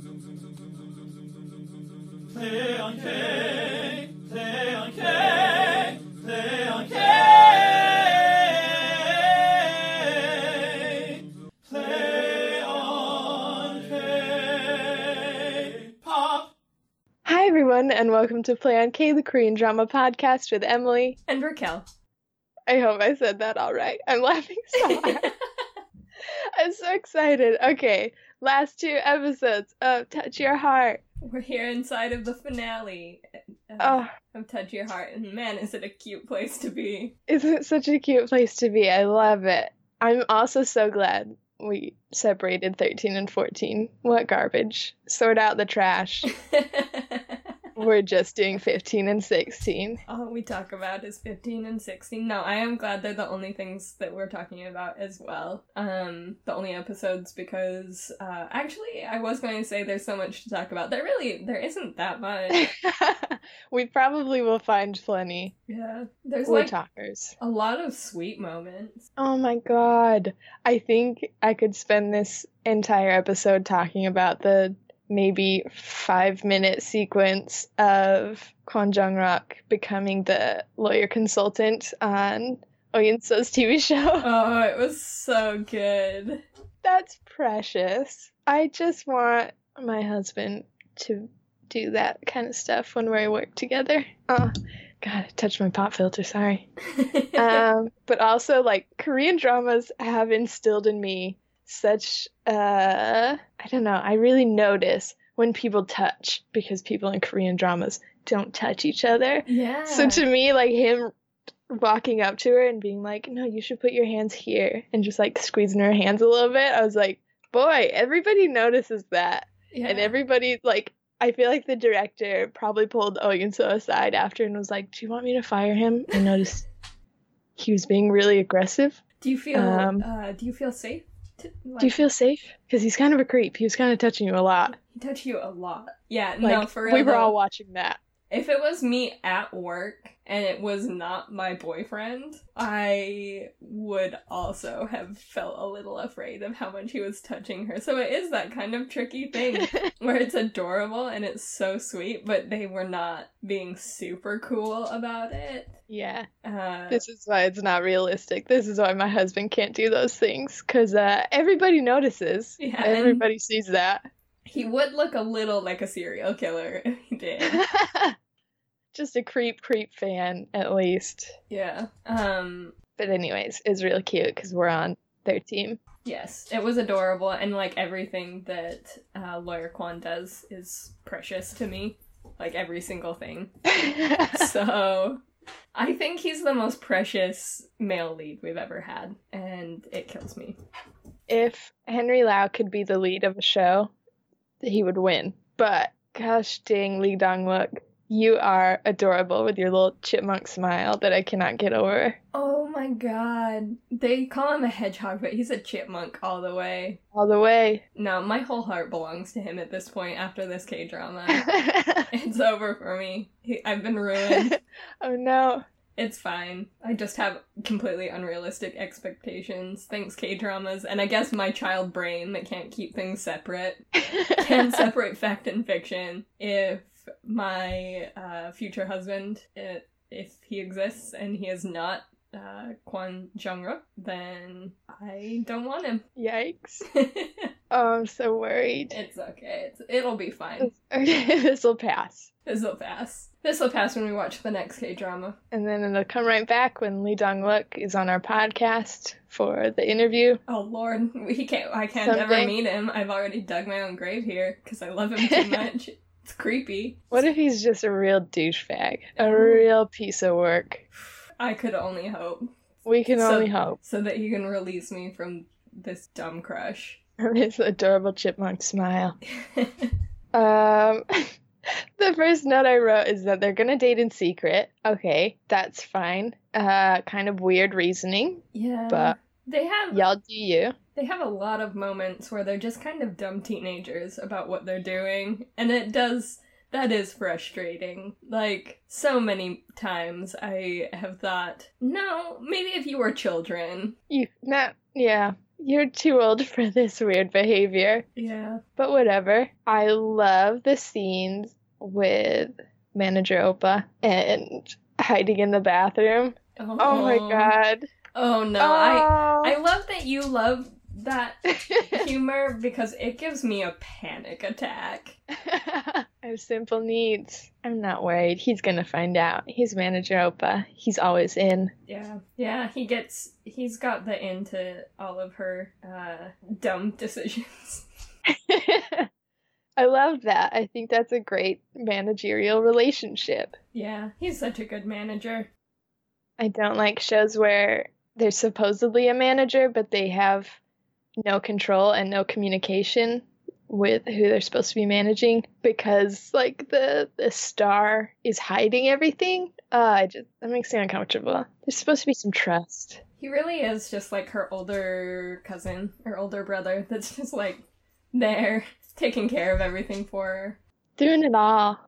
Play on K, play on K, play on K, play on K, pop. Hi everyone, and welcome to Play on K, the Korean drama podcast with Emily and Raquel. I hope I said that all right. I'm laughing so hard. I'm so excited. Okay, last two episodes of Touch Your Heart. We're here inside of the finale of Touch Your Heart, and man, is it a cute place to be. Isn't it such a cute place to be? I love it. I'm also so glad we separated 13 and 14. What garbage. Sort out the trash. We're just doing 15 and 16. All we talk about is 15 and 16. No, I am glad they're the only things that we're talking about as well. The only episodes, because actually I was going to say there's so much to talk about. There isn't that much. We probably will find plenty. Yeah. We're talkers. A lot of sweet moments. Oh my god. I think I could spend this entire episode talking about the maybe 5-minute sequence of Kwon Jung-rok becoming the lawyer consultant on Oh Yeon-seo's TV show. Oh, it was so good. That's precious. I just want my husband to do that kind of stuff when we work together. Oh, God, I touched my pop filter, sorry. But also, like, Korean dramas have instilled in me such, I don't know, I really notice when people touch, because people in Korean dramas don't touch each other. Yeah. So to me, like, him walking up to her and being like, no, you should put your hands here, and just, like, squeezing her hands a little bit, I was like, boy, everybody notices that. Yeah. And everybody, like, I feel like the director probably pulled Oh Yeon-seo aside after and was like, do you want me to fire him? I noticed he was being really aggressive. Do you feel safe? Do you feel safe? Because he's kind of a creep. He was kind of touching you a lot. He touched you a lot. Yeah, like, no, for real. We were all watching that. If it was me at work and it was not my boyfriend, I would also have felt a little afraid of how much he was touching her. So it is that kind of tricky thing where it's adorable and it's so sweet, but they were not being super cool about it. Yeah. This is why it's not realistic. This is why my husband can't do those things, because everybody notices. Yeah, everybody sees that. He would look a little like a serial killer if he did. Just a creep fan, at least. Yeah. But anyways, it's real cute because we're on their team. Yes, it was adorable, and like everything that Lawyer Kwon does is precious to me. Like every single thing. So I think he's the most precious male lead we've ever had, and it kills me. If Henry Lau could be the lead of a show, he would win. But gosh dang, Lee Dong-wook, you are adorable with your little chipmunk smile that I cannot get over. Oh my god. They call him a hedgehog, but he's a chipmunk all the way. All the way. No, my whole heart belongs to him at this point after this K-drama. It's over for me. I've been ruined. Oh no. It's fine. I just have completely unrealistic expectations. Thanks, K-dramas. And I guess my child brain that can't keep things separate can separate fact and fiction. If my future husband, if he exists and he is not Kwon Jung-rok, then I don't want him. Yikes. Oh, I'm so worried. It's okay. It'll be fine. Okay, This'll pass. This'll pass when we watch the next K-drama. And then it'll come right back when Lee Dong-wook is on our podcast for the interview. Oh, Lord. I can't ever meet him. I've already dug my own grave here because I love him too much. It's creepy. What if he's just a real douchebag? A real piece of work? I could only hope. We can only hope. So that you can release me from this dumb crush. His adorable chipmunk smile. The first note I wrote is that they're gonna date in secret. Okay, that's fine. Kind of weird reasoning. Yeah. But they have y'all do you. They have a lot of moments where they're just kind of dumb teenagers about what they're doing. And that is frustrating. Like, so many times I have thought, no, maybe if you were children. Yeah. You're too old for this weird behavior. Yeah. But whatever. I love the scenes with Manager Oppa and hiding in the bathroom. Oh my God. Oh no. I love that you love that humor because it gives me a panic attack. I have simple needs. I'm not worried. He's gonna find out. He's Manager Oppa. He's always in. Yeah. He's got the in to all of her dumb decisions. I love that. I think that's a great managerial relationship. Yeah, he's such a good manager. I don't like shows where there's supposedly a manager, but they have no control and no communication with who they're supposed to be managing because, like, the star is hiding everything. That makes me uncomfortable. There's supposed to be some trust. He really is just, like, her older cousin or older brother that's just, like, there taking care of everything for her. Doing it all.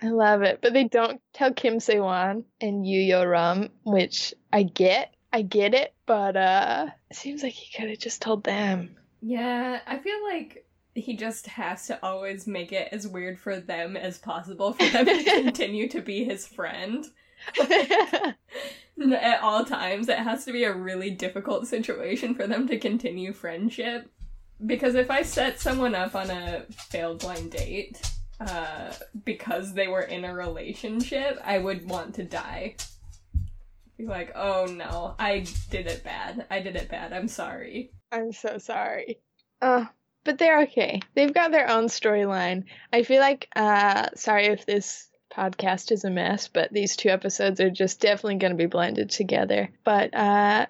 I love it. But they don't tell Kim Se-won and Yoo Yeo-reum, which I get it, but it seems like he could have just told them. Yeah, I feel like he just has to always make it as weird for them as possible for them to continue to be his friend. At all times, it has to be a really difficult situation for them to continue friendship. Because if I set someone up on a failed blind date because they were in a relationship, I would want to die. Be like, oh no, I did it bad, I'm sorry. I'm so sorry. But they're okay. They've got their own storyline. I feel like, sorry if this podcast is a mess, but these two episodes are just definitely going to be blended together. But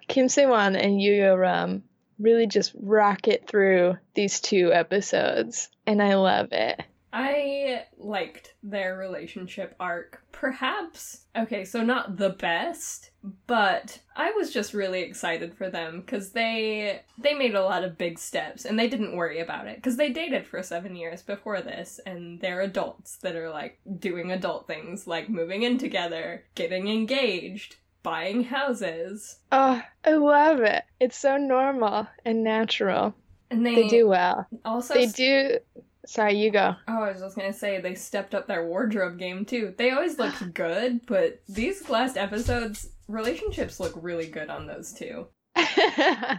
Kim Se-won and Yoo Yeo-reum really just rocket through these two episodes, and I love it. I liked their relationship arc, perhaps. Okay, so not the best, but I was just really excited for them because they made a lot of big steps and they didn't worry about it because they dated for 7 years before this and they're adults that are like doing adult things like moving in together, getting engaged, buying houses. Oh, I love it. It's so normal and natural. And they do well. Also, they do... Sorry, you go. Oh, I was just going to say, they stepped up their wardrobe game, too. They always looked good, but these last episodes, relationships look really good on those two. I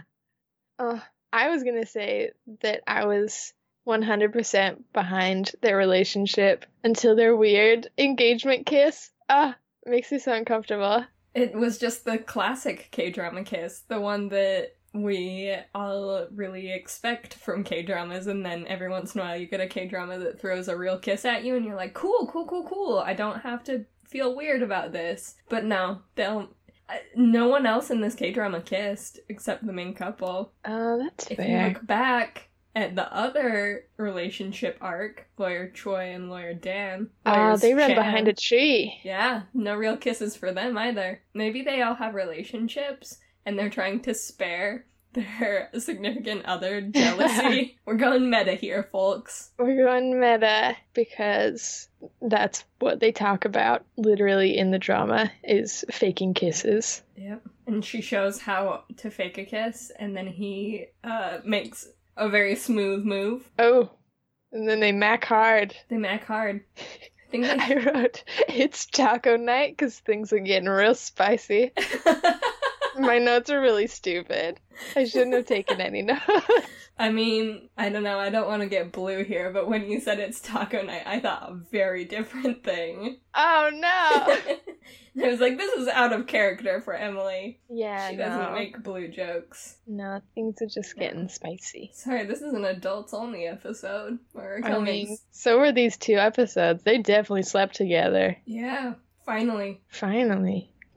was going to say that I was 100% behind their relationship until their weird engagement kiss. It makes me so uncomfortable. It was just the classic K-drama kiss, the one that... we all really expect from K-dramas, and then every once in a while you get a K-drama that throws a real kiss at you and you're like, cool, I don't have to feel weird about this. But no, no one else in this K-drama kissed except the main couple. Oh, that's fair. If you look back at the other relationship arc, Lawyer Choi and Lawyer Dan. Oh, they ran behind a tree. Yeah, no real kisses for them either. Maybe they all have relationships and they're trying to spare their significant other jealousy. We're going meta here, folks. We're going meta because that's what they talk about literally in the drama is faking kisses. Yep. And she shows how to fake a kiss, and then he makes a very smooth move. Oh, and then they mac hard. I wrote, it's taco night because things are getting real spicy. My notes are really stupid. I shouldn't have taken any notes. I mean, I don't know. I don't want to get blue here, but when you said it's taco night, I thought a very different thing. Oh, no. I was like, this is out of character for Emily. Yeah, She doesn't make blue jokes. No, things are just getting spicy. Sorry, this is an adults-only episode. So were these two episodes. They definitely slept together. Yeah, finally.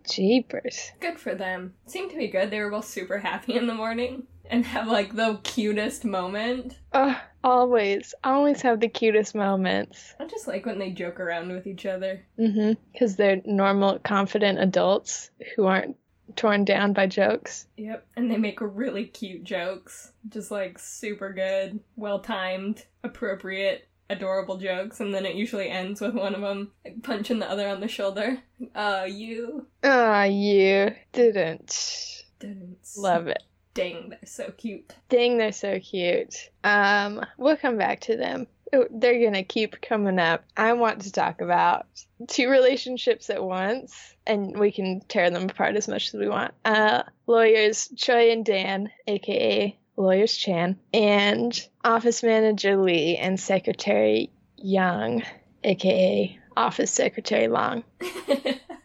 Jeepers. Good for them. Seemed to be good. They were both super happy in the morning and have, like, the cutest moment. Oh, always. Always have the cutest moments. I just like when they joke around with each other. Mm-hmm. Because they're normal, confident adults who aren't torn down by jokes. Yep. And they make really cute jokes. Just, like, super good, well-timed, appropriate, adorable jokes, and then it usually ends with one of them punching the other on the shoulder. Oh, you didn't. Love it. Dang, they're so cute. Dang, they're so cute. We'll come back to them. They're going to keep coming up. I want to talk about two relationships at once, and we can tear them apart as much as we want. Lawyers Choi and Dan, a.k.a. Lawyers Chan, and Office Manager Lee and Secretary Yang, a.k.a. Office Secretary Long.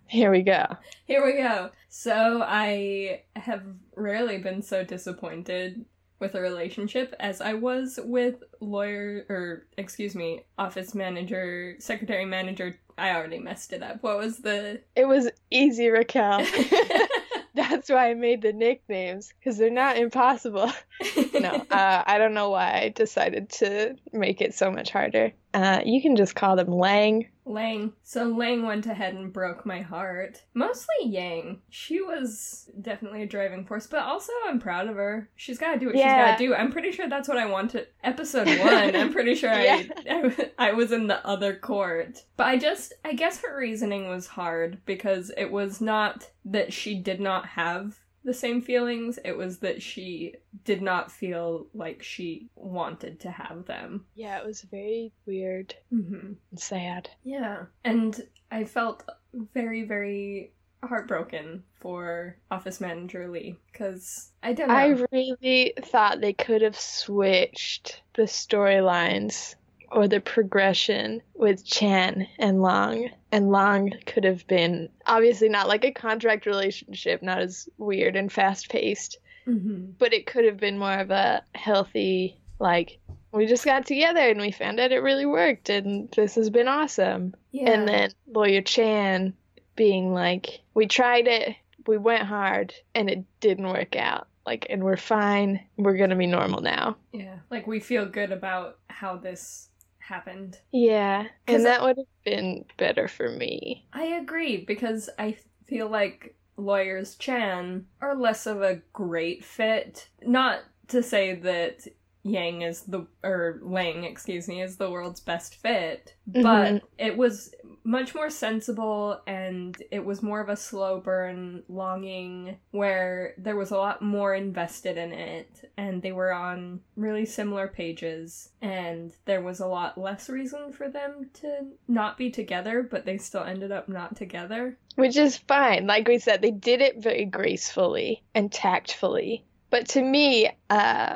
Here we go. Here we go. So I have rarely been so disappointed with a relationship as I was with Office Manager, Secretary Manager. I already messed it up. What was the... It was easy, Raquel. That's why I made the nicknames, because they're not impossible. No, I don't know why I decided to make it so much harder. You can just call them Lang. Lang. So Lang went ahead and broke my heart. Mostly Yang. She was definitely a driving force, but also I'm proud of her. She's got to do what she's got to do. I'm pretty sure that's what I wanted. Episode 1, I'm pretty sure I was in the other court. But I guess her reasoning was hard, because it was not that she did not have the same feelings, it was that she did not feel like she wanted to have them. Yeah, it was very weird and sad. Yeah, and I felt very, very heartbroken for Office Manager Lee, because I don't know. I really thought they could have switched the storylines or the progression with Chan and Long. And Long could have been, obviously not like a contract relationship, not as weird and fast-paced, but it could have been more of a healthy, like, we just got together and we found out it really worked and this has been awesome. Yeah. And then Lawyer Chan being like, we tried it, we went hard, and it didn't work out. Like, and we're fine, we're gonna be normal now. Yeah, like, we feel good about how this happened. Yeah, and that would have been better for me. I agree, because I feel like Lawyers Chan are less of a great fit. Not to say that Lang is the world's best fit, but it was much more sensible, and it was more of a slow burn longing where there was a lot more invested in it, and they were on really similar pages, and there was a lot less reason for them to not be together, but they still ended up not together. Which is fine. Like we said, they did it very gracefully and tactfully. But to me,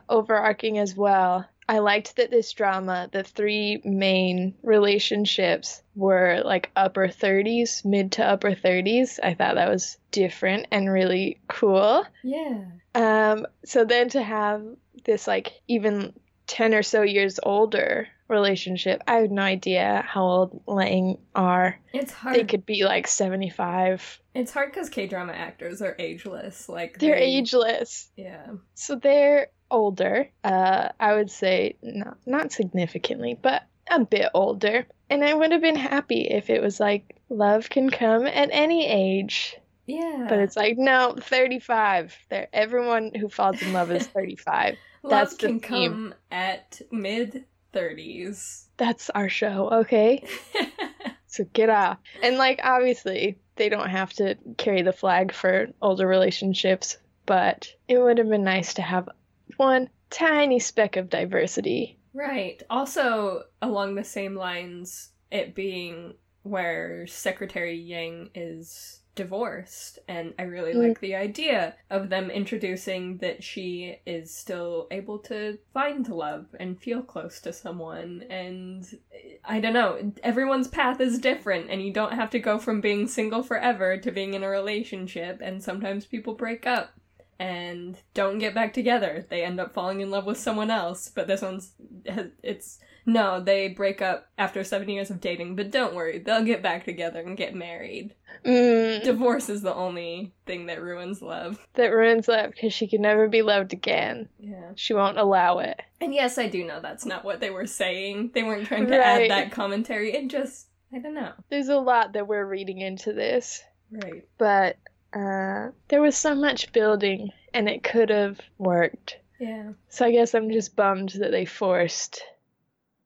overarching as well, I liked that this drama, the three main relationships were like upper 30s, mid to upper 30s. I thought that was different and really cool. Yeah. So then to have this like even 10 or so years older relationship, I have no idea how old Lang are. It's hard. They could be like 75. It's hard because K-drama actors are ageless. Like they're ageless. Yeah. So they're older. I would say not significantly, but a bit older. And I would have been happy if it was like love can come at any age. Yeah. But it's like, no, 35. Everyone who falls in love is 35. That's love can come at mid-30s. That's our show, okay? So get off. And, like, obviously, they don't have to carry the flag for older relationships, but it would have been nice to have one tiny speck of diversity. Right. Also, along the same lines, it being where Secretary Yang is divorced, and I really like the idea of them introducing that she is still able to find love and feel close to someone, and I don't know, everyone's path is different, and you don't have to go from being single forever to being in a relationship, and sometimes people break up and don't get back together. They end up falling in love with someone else, but this one's, they break up after 7 years of dating, but don't worry, they'll get back together and get married. Divorce is the only thing that ruins love. That ruins love, because she can never be loved again. Yeah. She won't allow it. And yes, I do know that's not what they were saying. They weren't trying to add that commentary. It just, I don't know. There's a lot that we're reading into this. Right. But there was so much building, and it could have worked. Yeah. So I guess I'm just bummed that they forced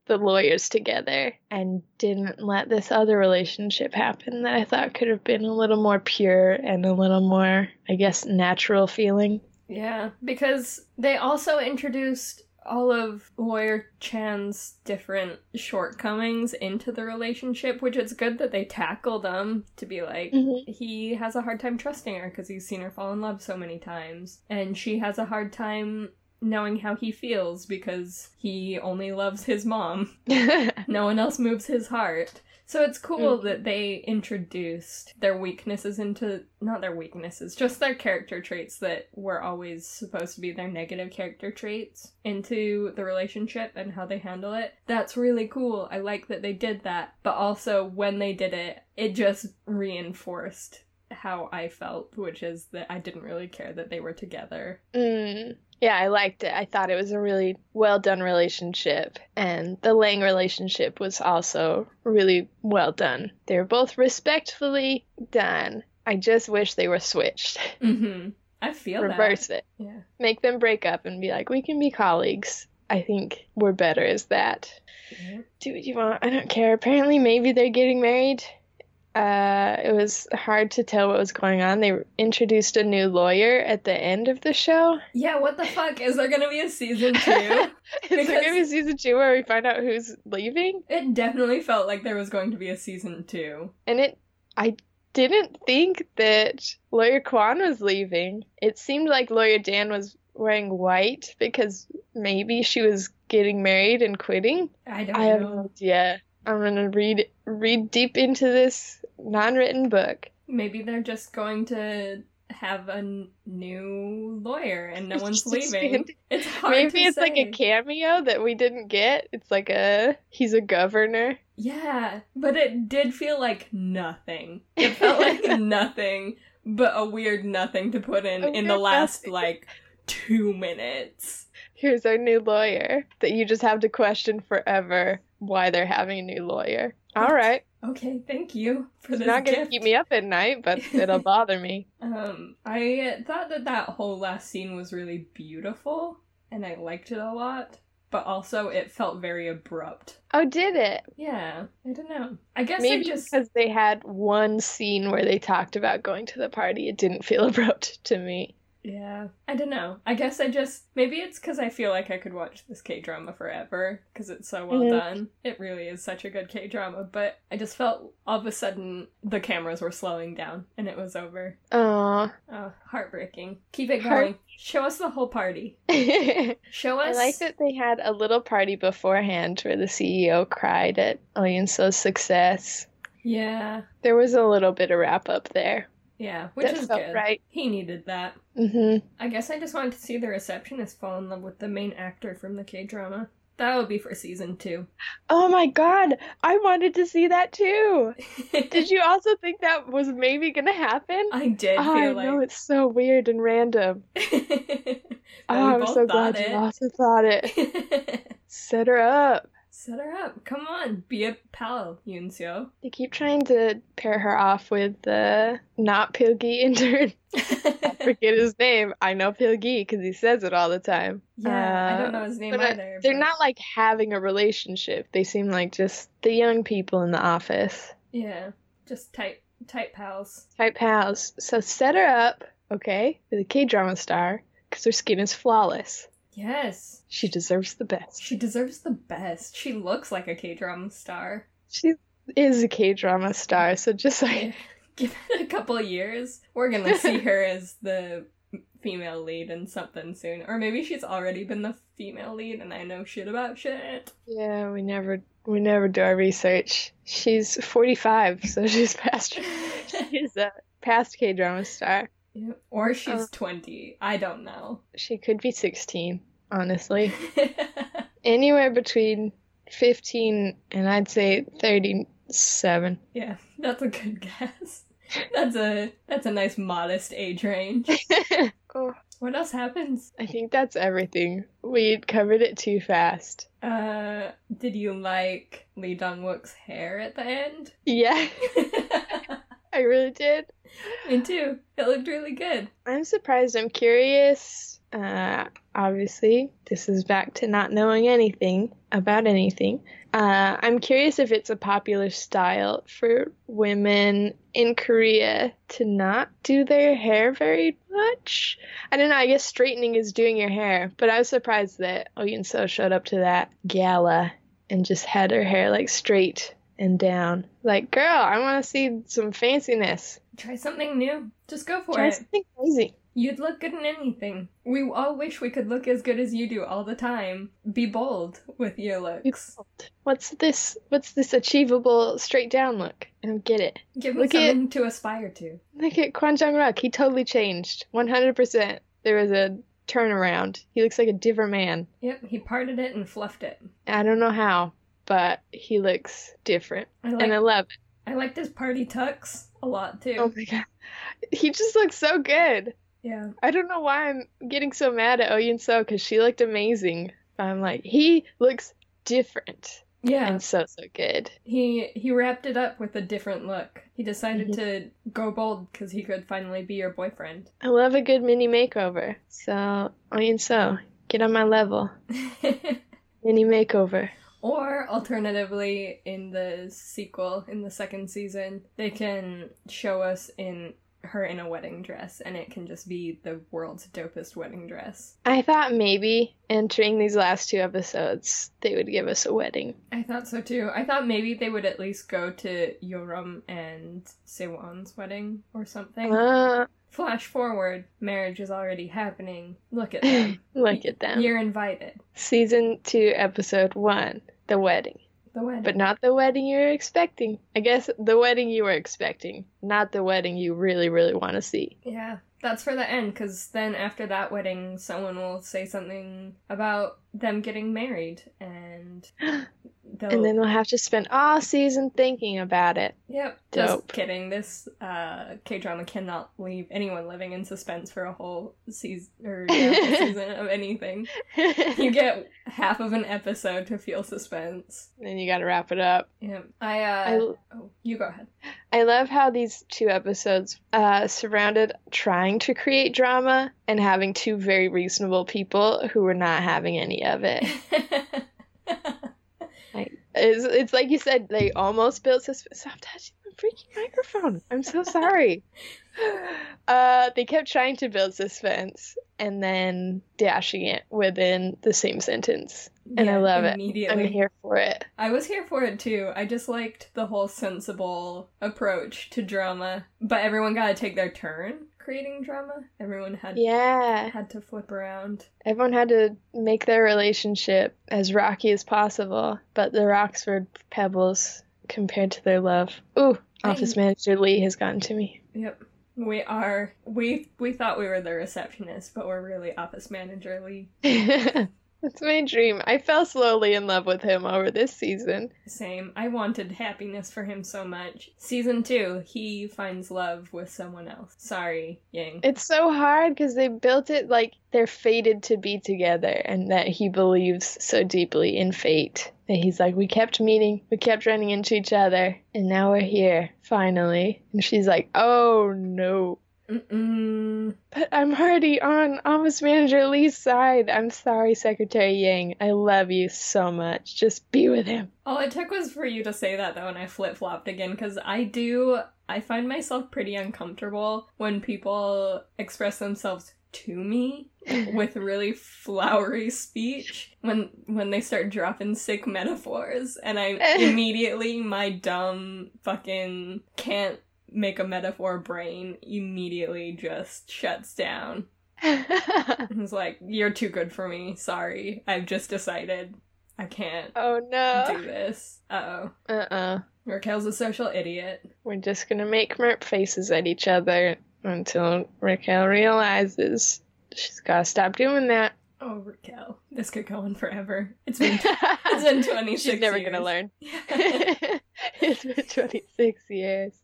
the lawyers together and didn't let this other relationship happen that I thought could have been a little more pure and a little more, I guess, natural feeling. Yeah, because they also introduced all of Lawyer Chan's different shortcomings into the relationship, which it's good that they tackle them to be like, he has a hard time trusting her because he's seen her fall in love so many times. And she has a hard time knowing how he feels because he only loves his mom. No one else moves his heart. So it's cool that they introduced their weaknesses into, not their weaknesses, just their character traits that were always supposed to be their negative character traits into the relationship and how they handle it. That's really cool. I like that they did that. But also when they did it, it just reinforced how I felt, which is that I didn't really care that they were together. Yeah, I liked it. I thought it was a really well-done relationship. And the Lang relationship was also really well done. They were both respectfully done. I just wish they were switched. I feel Reverse that. Reverse it. Yeah. Make them break up and be like, we can be colleagues. I think we're better as that. Do what you want. I don't care. Apparently, maybe they're getting married. It was hard to tell what was going on. They introduced a new lawyer at the end of the show. Yeah, what the fuck? Is there going to be a season 2? There going to be a season 2 where we find out who's leaving? It definitely felt like there was going to be a season 2. And I didn't think that Lawyer Kwon was leaving. It seemed like Lawyer Dan was wearing white because maybe she was getting married and quitting. I don't know. Yeah. I'm going to read deep into this non-written book. Maybe they're just going to have a new lawyer and no one's leaving. It's hard to say. Maybe it's like a cameo that we didn't get. It's like he's a governor. Yeah, but it did feel like nothing. It felt like nothing, but a weird nothing to put in the last, 2 minutes. Here's our new lawyer that you just have to question forever. Why they're having a new lawyer. All right. Okay, thank you for this. It's not going to keep me up at night, but it'll bother me. I thought that whole last scene was really beautiful, and I liked it a lot, but also it felt very abrupt. Oh, did it? Yeah, I don't know. I guess maybe because they had one scene where they talked about going to the party, it didn't feel abrupt to me. Yeah, I don't know. I guess maybe it's because I feel like I could watch this K-drama forever, because it's so well done. It really is such a good K-drama, but I just felt all of a sudden the cameras were slowing down, and it was over. Aww. Oh, heartbreaking. Keep it going. Show us the whole party. Show us. I like that they had a little party beforehand where the CEO cried at Oh Yeon-seo's success. Yeah. There was a little bit of wrap-up there. Yeah, which is good. Right. He needed that. I guess I just wanted to see the receptionist fall in love with the main actor from the K-drama. That would be for season 2. Oh my god, I wanted to see that too! Did you also think that was maybe gonna happen? I did feel like... I know, it's so weird and random. I'm so glad you also thought it. Set her up. Come on. Be a pal, Yoon-seo. They keep trying to pair her off with the not Pilgi intern. I forget his name. I know Pilgi because he says it all the time. Yeah, I don't know his name either. They're not like having a relationship. They seem like just the young people in the office. Yeah, just type pals. So set her up, okay, with a K-drama star because her skin is flawless. Yes. She deserves the best. She looks like a K-drama star. She is a K-drama star, so just give it a couple years. We're going to see her as the female lead in something soon. Or maybe she's already been the female lead and I know shit about shit. Yeah, we never do our research. She's 45, so she's past she's a past K-drama star. Or she's 20. I don't know. She could be 16, honestly. Anywhere between 15 and I'd say 37. Yeah, that's a good guess. That's a nice modest age range. What else happens? I think that's everything. We covered it too fast. Did you like Lee Dong-wook's hair at the end? Yeah. I really did. Me too. It looked really good. I'm surprised. I'm curious. Obviously, this is back to not knowing anything about anything. I'm curious if it's a popular style for women in Korea to not do their hair very much. I don't know. I guess straightening is doing your hair. But I was surprised that Oh Yeon-seo showed up to that gala and just had her hair like straight and down. Like, girl, I want to see some fanciness. Try something new. Just go for it. Try something crazy. You'd look good in anything. We all wish we could look as good as you do all the time. Be bold with your looks. What's this achievable straight down look? I don't get it. Give me something to aspire to. Look at Kwon Jung-rok. He totally changed. 100%. There was a turnaround. He looks like a different man. Yep, he parted it and fluffed it. I don't know how, but he looks different. And I love it. I liked his party tux a lot, too. Oh my god. He just looks so good. Yeah. I don't know why I'm getting so mad at Oh Yeon-seo because she looked amazing. I'm like, he looks different. Yeah. And so good. He wrapped it up with a different look. He decided to go bold because he could finally be your boyfriend. I love a good mini makeover. So, Oh Yeon-seo, get on my level. Mini makeover. Or, alternatively, in the sequel, in the second season, they can show us her in a wedding dress, and it can just be the world's dopest wedding dress. I thought maybe entering these last two episodes they would give us a wedding. I thought so too. I thought maybe they would at least go to Yeoreum and Se-won's wedding or something. Flash forward, marriage is already happening. Look at them. Look at them. You're invited. Season 2, episode 1, the wedding. The wedding. But not the wedding you were expecting. I guess the wedding you were expecting, not the wedding you really, really want to see. Yeah, that's for the end, because then after that wedding, someone will say something about them getting married, and then we'll have to spend all season thinking about it. Yep, just kidding. This K-drama cannot leave anyone living in suspense for a whole season or season of anything. You get half of an episode to feel suspense. Then you gotta wrap it up. Yeah, you go ahead. I love how these two episodes surrounded trying to create drama and having two very reasonable people who were not having any of it. It's like you said, they almost built suspense. Stop touching the freaking microphone. I'm so sorry. They kept trying to build suspense and then dashing it within the same sentence. And yeah, I love it. I'm here for it. I was here for it too. I just liked the whole sensible approach to drama. But everyone got to take their turn creating drama. Everyone had to flip around. Everyone had to make their relationship as rocky as possible, but the rocks were pebbles compared to their love. Ooh, Office Manager Lee has gotten to me. Yep. We are. We thought we were the receptionist, but we're really Office Manager Lee. That's my dream. I fell slowly in love with him over this season. Same. I wanted happiness for him so much. Season 2, he finds love with someone else. Sorry, Yang. It's so hard because they built it like they're fated to be together and that he believes so deeply in fate. And he's like, we kept meeting, we kept running into each other, and now we're here, finally. And she's like, oh no. Mm-mm. But I'm already on Office Manager Lee's side. I'm sorry, Secretary Yang. I love you so much. Just be with him. All it took was for you to say that, though, and I flip-flopped again, because I find myself pretty uncomfortable when people express themselves to me with really flowery speech when they start dropping sick metaphors, and I immediately, my dumb fucking can't make a metaphor brain immediately just shuts down. It's like, you're too good for me. Sorry. I've just decided I can't do this. Uh-oh. Uh-uh. Raquel's a social idiot. We're just gonna make merp faces at each other until Raquel realizes she's gotta stop doing that. Oh, Raquel. This could go on forever. It's been 26 years. She's never gonna learn. It's been 26 years.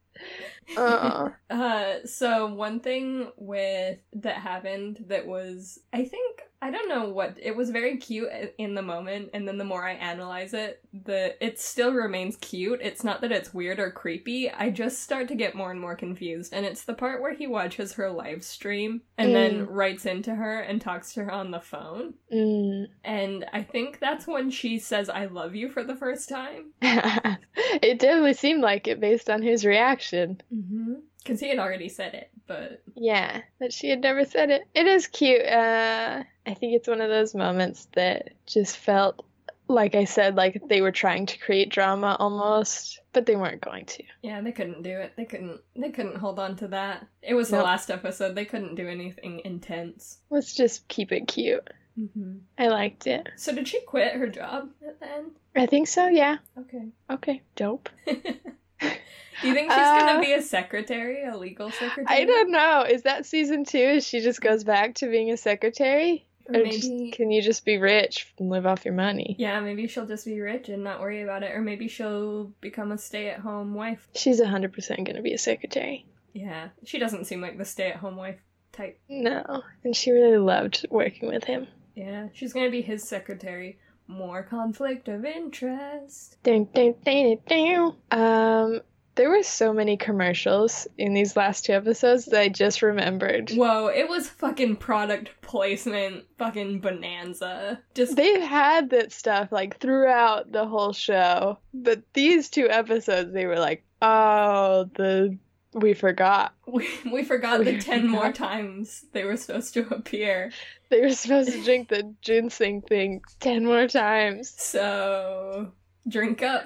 So one thing that happened that was, I think I don't know what, it was very cute in the moment, and then the more I analyze it, it still remains cute. It's not that it's weird or creepy, I just start to get more and more confused, and it's the part where he watches her live stream and then writes into her and talks to her on the phone. And I think that's when she says, "I love you" for the first time. It definitely seemed like it based on his reaction. Mm-hmm. Because he had already said it, but... Yeah, but she had never said it. It is cute. I think it's one of those moments that just felt, like I said, like they were trying to create drama almost, but they weren't going to. Yeah, they couldn't do it. They couldn't hold on to that. It was the last episode. They couldn't do anything intense. Let's just keep it cute. Mm-hmm. I liked it. So did she quit her job at the end? I think so, yeah. Okay. Dope. Do you think she's going to be a secretary, a legal secretary? I don't know. Is that season 2? Is she just goes back to being a secretary? Or maybe... can you just be rich and live off your money? Yeah, maybe she'll just be rich and not worry about it. Or maybe she'll become a stay-at-home wife. She's 100% going to be a secretary. Yeah. She doesn't seem like the stay-at-home wife type. No. And she really loved working with him. Yeah. She's going to be his secretary. More conflict of interest. There were so many commercials in these last 2 episodes that I just remembered. Whoa, it was fucking product placement, fucking bonanza. They've had that stuff, like, throughout the whole show. But these 2 episodes, they were like, oh, we forgot. We forgot the 10 more times they were supposed to appear. They were supposed to drink the ginseng thing 10 more times. So, drink up.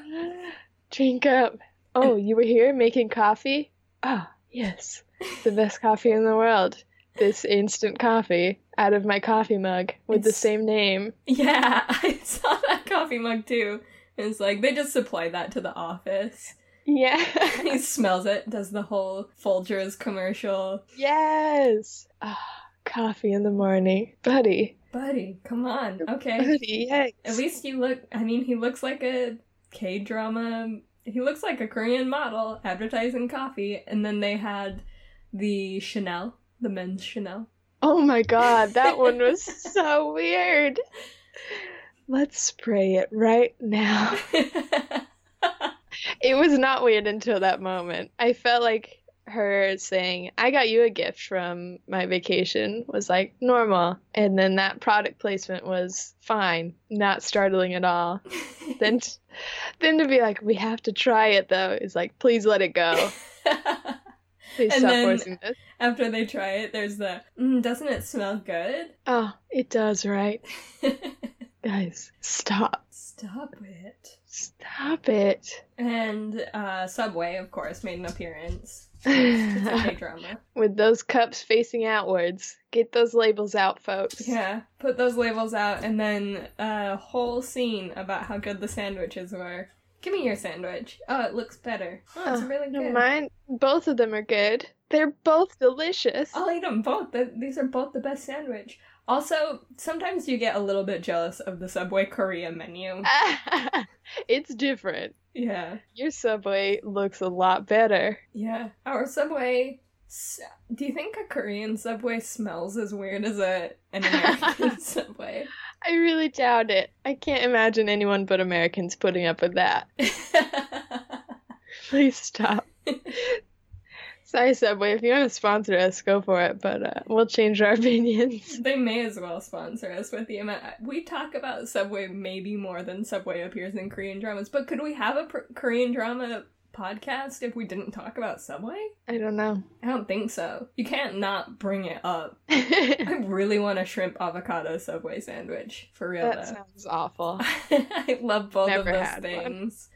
Drink up. Oh, you were here making coffee? Ah, oh, yes. The best coffee in the world. This instant coffee out of my coffee mug with the same name. Yeah, I saw that coffee mug too. It's like, they just supply that to the office. Yeah. He smells it, does the whole Folgers commercial. Yes. Ah, oh, coffee in the morning. Buddy, come on. Okay. Buddy, yes. At least he looks like a K-drama... He looks like a Korean model advertising coffee, and then they had the men's Chanel. Oh my god, that one was so weird. Let's spray it right now. It was not weird until that moment. I felt like her saying, "I got you a gift from my vacation," was like normal. And then that product placement was fine, not startling at all. Then to be like, "We have to try it though," is like, please let it go. Please and stop forcing this. After they try it, there's the, "Doesn't it smell good?" Oh, it does, right? Guys, stop. Stop it. And Subway, of course, made an appearance. It's a K-drama. With those cups facing outwards. Get those labels out, folks. Yeah, put those labels out, and then a whole scene about how good the sandwiches were. "Give me your sandwich. Oh, it looks better. Oh, it's really good." Mine, both of them are good. They're both delicious. I'll eat them both. These are both the best sandwich. Also, sometimes you get a little bit jealous of the Subway Korea menu. It's different. Yeah. Your Subway looks a lot better. Yeah. Our Subway... Do you think a Korean Subway smells as weird as an American Subway? I really doubt it. I can't imagine anyone but Americans putting up with that. Please stop. Sorry, Subway, if you want to sponsor us, go for it, but we'll change our opinions. They may as well sponsor us with the amount... We talk about Subway maybe more than Subway appears in Korean dramas, but could we have a Korean drama podcast if we didn't talk about Subway? I don't know. I don't think so. You can't not bring it up. I really want a shrimp avocado Subway sandwich. For real, that though. That sounds awful. I love both Never of those things.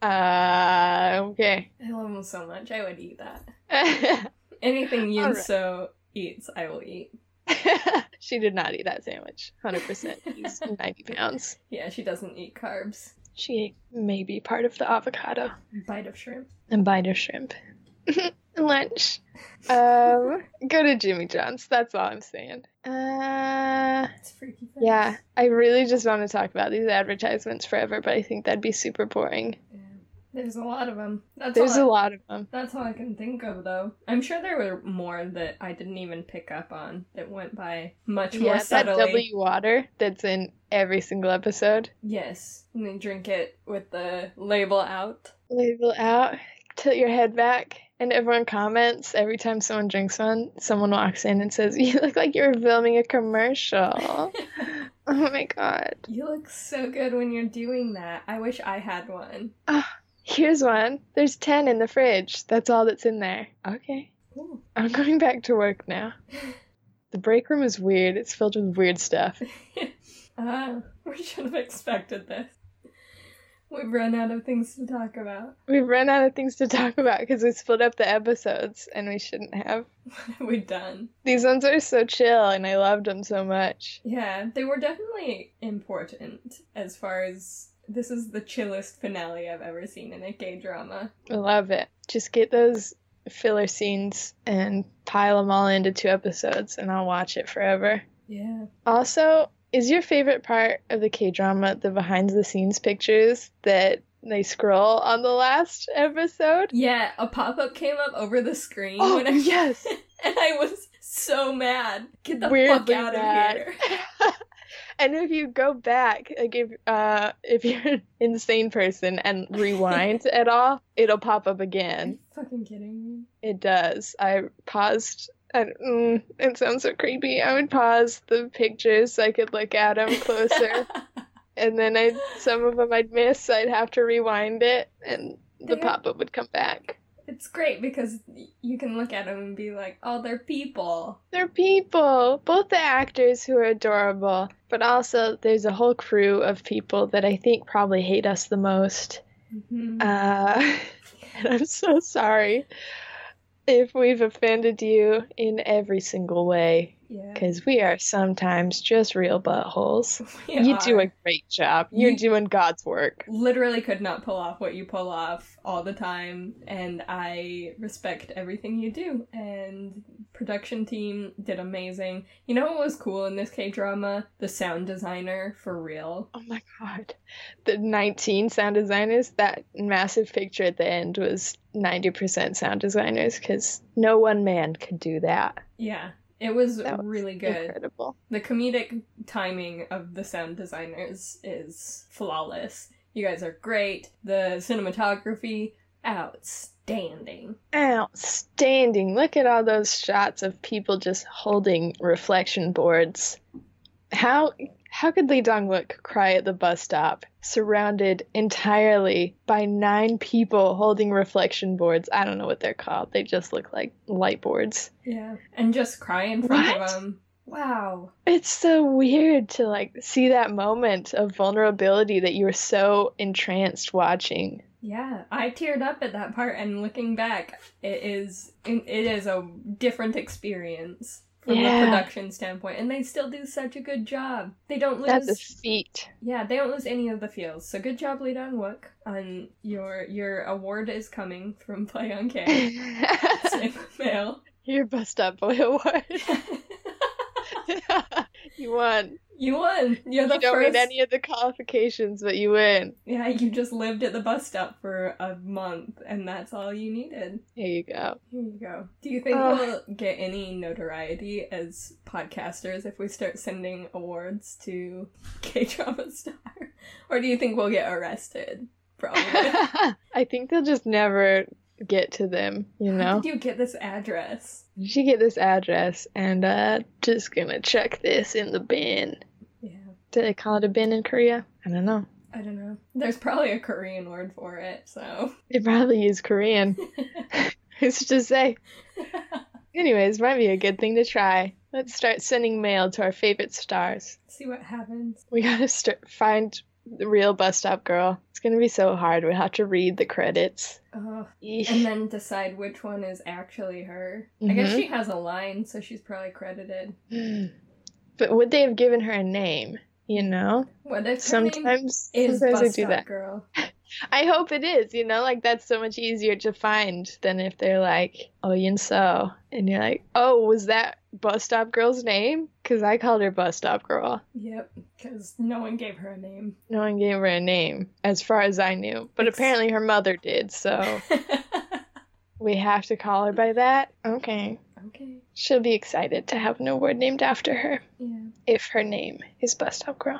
One. Okay. I love them so much. I would eat that. Anything Yoon-seo eats, I will eat. She did not eat that sandwich. 100%. She's 90 pounds. Yeah, she doesn't eat carbs. She ate maybe part of the avocado. A bite of shrimp. Lunch. Go to Jimmy John's. That's all I'm saying. It's freaky fast. Yeah, I really just want to talk about these advertisements forever, but I think that'd be super boring. Yeah. There's a lot of them. That's all I can think of, though. I'm sure there were more that I didn't even pick up on that went by much more subtly. Yeah, that W water that's in every single episode. Yes, and they drink it with the label out. Label out, tilt your head back, and everyone comments. Every time someone drinks one, someone walks in and says, "You look like you're filming a commercial." Oh my god. You look so good when you're doing that. I wish I had one. Oh, here's one. There's 10 in the fridge. That's all that's in there. Okay. Ooh. I'm going back to work now. The break room is weird. It's filled with weird stuff. We should have expected this. We've run out of things to talk about. We've run out of things to talk about because we split up the episodes and we shouldn't have. What have we done? These ones are so chill and I loved them so much. Yeah, they were definitely important as far as... This is the chillest finale I've ever seen in a K-drama. I love it. Just get those filler scenes and pile them all into 2 episodes and I'll watch it forever. Yeah. Also, is your favorite part of the K-drama the behind-the-scenes pictures that they scroll on the last episode? Yeah, a pop-up came up over the screen. Oh, yes! And I was so mad. Get the fuck out of here. And if you go back, like if you're an insane person and rewind at all, it'll pop up again. Are you fucking kidding me? It does. I paused. It sounds so creepy. I would pause the pictures so I could look at them closer. And then some of them I'd miss, so I'd have to rewind it, and the pop-up would come back. It's great because you can look at them and be like, oh, they're people. They're people. Both the actors who are adorable, but also there's a whole crew of people that I think probably hate us the most. Mm-hmm. And I'm so sorry if we've offended you in every single way. Because we are sometimes just real buttholes. You do a great job. You're doing God's work. Literally could not pull off what you pull off all the time. And I respect everything you do. And production team did amazing. You know what was cool in this K-drama? The sound designer, for real. Oh my god. The 19 sound designers, that massive picture at the end was 90% sound designers. Because no one man could do that. Yeah. It was really good. Incredible. The comedic timing of the sound designers is flawless. You guys are great. The cinematography, outstanding. Outstanding. Look at all those shots of people just holding reflection boards. How could Lee Dong-wook cry at the bus stop, surrounded entirely by 9 people holding reflection boards? I don't know what they're called. They just look like light boards. Yeah, and just cry in front of them. Wow. It's so weird to, see that moment of vulnerability that you were so entranced watching. Yeah, I teared up at that part, and looking back, it is a different experience. From the production standpoint, and they still do such a good job. They don't lose... That's a feat. Yeah, they don't lose any of the feels. So good job, Lee Dong-wook. And your award is coming from Play On K. It's mail. Your Bus Stop Boy Award. You won. You won. You don't need any of the qualifications, but you win. Yeah, you just lived at the bus stop for a month, and that's all you needed. Here you go. Do you think we'll get any notoriety as podcasters if we start sending awards to K-Drama Star? Or do you think we'll get arrested? Probably. I think they'll just never get to them, you know? How did you get this address? She get this address, and just gonna chuck this in the bin. Yeah. Do they call it a bin in Korea? I don't know. There's probably a Korean word for it, so. They probably use Korean. Who's to say? Anyways, might be a good thing to try. Let's start sending mail to our favorite stars. See what happens. We gotta find the real bus stop girl. It's gonna be so hard. We have to read the credits. And then decide which one is actually her. Mm-hmm. I guess she has a line, so she's probably credited. But would they have given her a name? You know? What if sometimes her name is Bus Stop Girl? I hope it is. You know, that's so much easier to find than if they're like, Oh Yeon-seo, and you're like, oh, was that Bus Stop Girl's name? Because I called her Bus Stop Girl. Yep. Because no one gave her a name. No one gave her a name, as far as I knew. But apparently her mother did, so we have to call her by that? Okay. Okay. She'll be excited to have an award named after her. Yeah. If her name is Bus Stop Girl.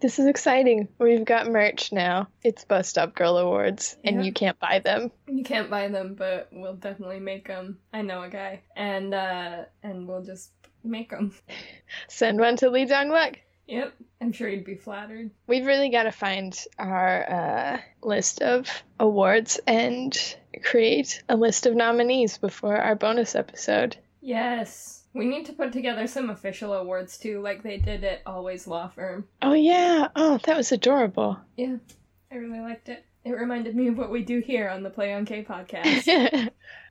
This is exciting. We've got merch now. It's Bus Stop Girl Awards, and you can't buy them. You can't buy them, but we'll definitely make them. I know a guy. And we'll just make them. Send one to Lee Dong-wook. Yep. I'm sure he'd be flattered. We've really got to find our list of awards and create a list of nominees before our bonus episode. Yes. We need to put together some official awards, too, like they did at Always Law Firm. Oh, yeah. Oh, that was adorable. Yeah. I really liked it. It reminded me of what we do here on the Play On K podcast.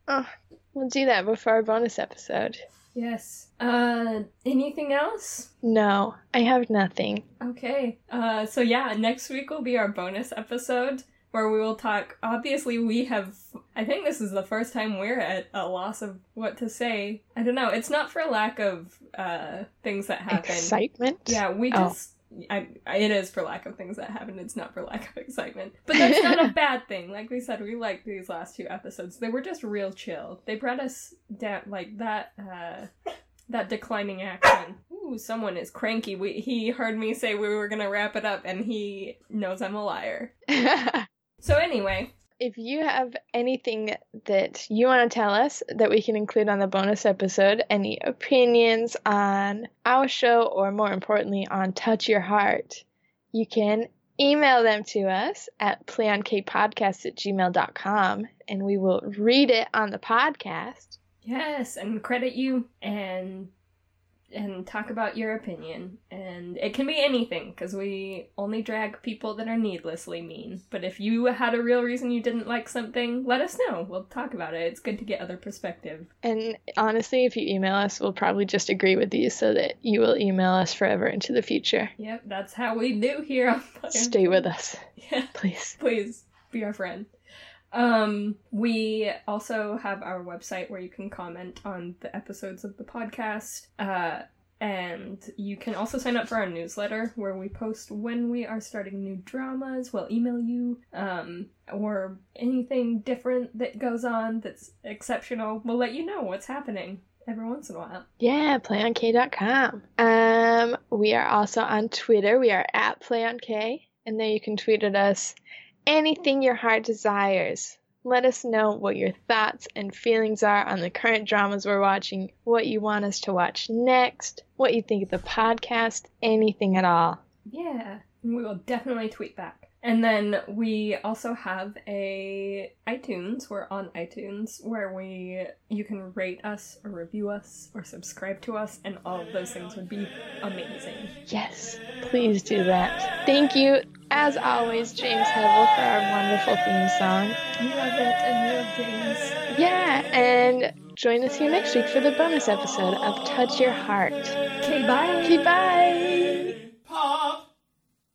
Oh, we'll do that before our bonus episode. Yes. Anything else? No, I have nothing. Okay. So, yeah, next week will be our bonus episode, where we will talk, obviously we have, I think this is the first time we're at a loss of what to say. I don't know, it's not for lack of things that happen. Excitement? Yeah, we just, it is for lack of things that happen, it's not for lack of excitement. But that's not a bad thing. Like we said, we liked these last two episodes. They were just real chill. They brought us down, like that, that declining action. Ooh, someone is cranky. He heard me say we were gonna wrap it up, and he knows I'm a liar. So anyway, if you have anything that you want to tell us that we can include on the bonus episode, any opinions on our show, or more importantly, on Touch Your Heart, you can email them to us at playonkpodcast@gmail.com, and we will read it on the podcast. Yes, and credit you and talk about your opinion. And it can be anything, because we only drag people that are needlessly mean. But if you had a real reason you didn't like something, let us know. We'll talk about it. It's good to get other perspective. And honestly, if you email us, we'll probably just agree with you so that you will email us forever into the future. Yep, that's how we do here on Player. Stay with us. Yeah. Please. Please, be our friend. We also have our website where you can comment on the episodes of the podcast, and you can also sign up for our newsletter where we post when we are starting new dramas. We'll email you, or anything different that goes on that's exceptional. We'll let you know what's happening every once in a while. Yeah, playonk.com. We are also on Twitter. We are at playonk, and there you can tweet at us anything your heart desires. Let us know what your thoughts and feelings are on the current dramas we're watching, what you want us to watch next, what you think of the podcast, anything at all. Yeah, we will definitely tweet back. And then we also have a iTunes. We're on iTunes where you can rate us or review us or subscribe to us, and all of those things would be amazing. Yes, please do that. Thank you, as always, James Hevel, for our wonderful theme song. You love it, and you love James. Yeah, and join us here next week for the bonus episode of Touch Your Heart. Okay, bye.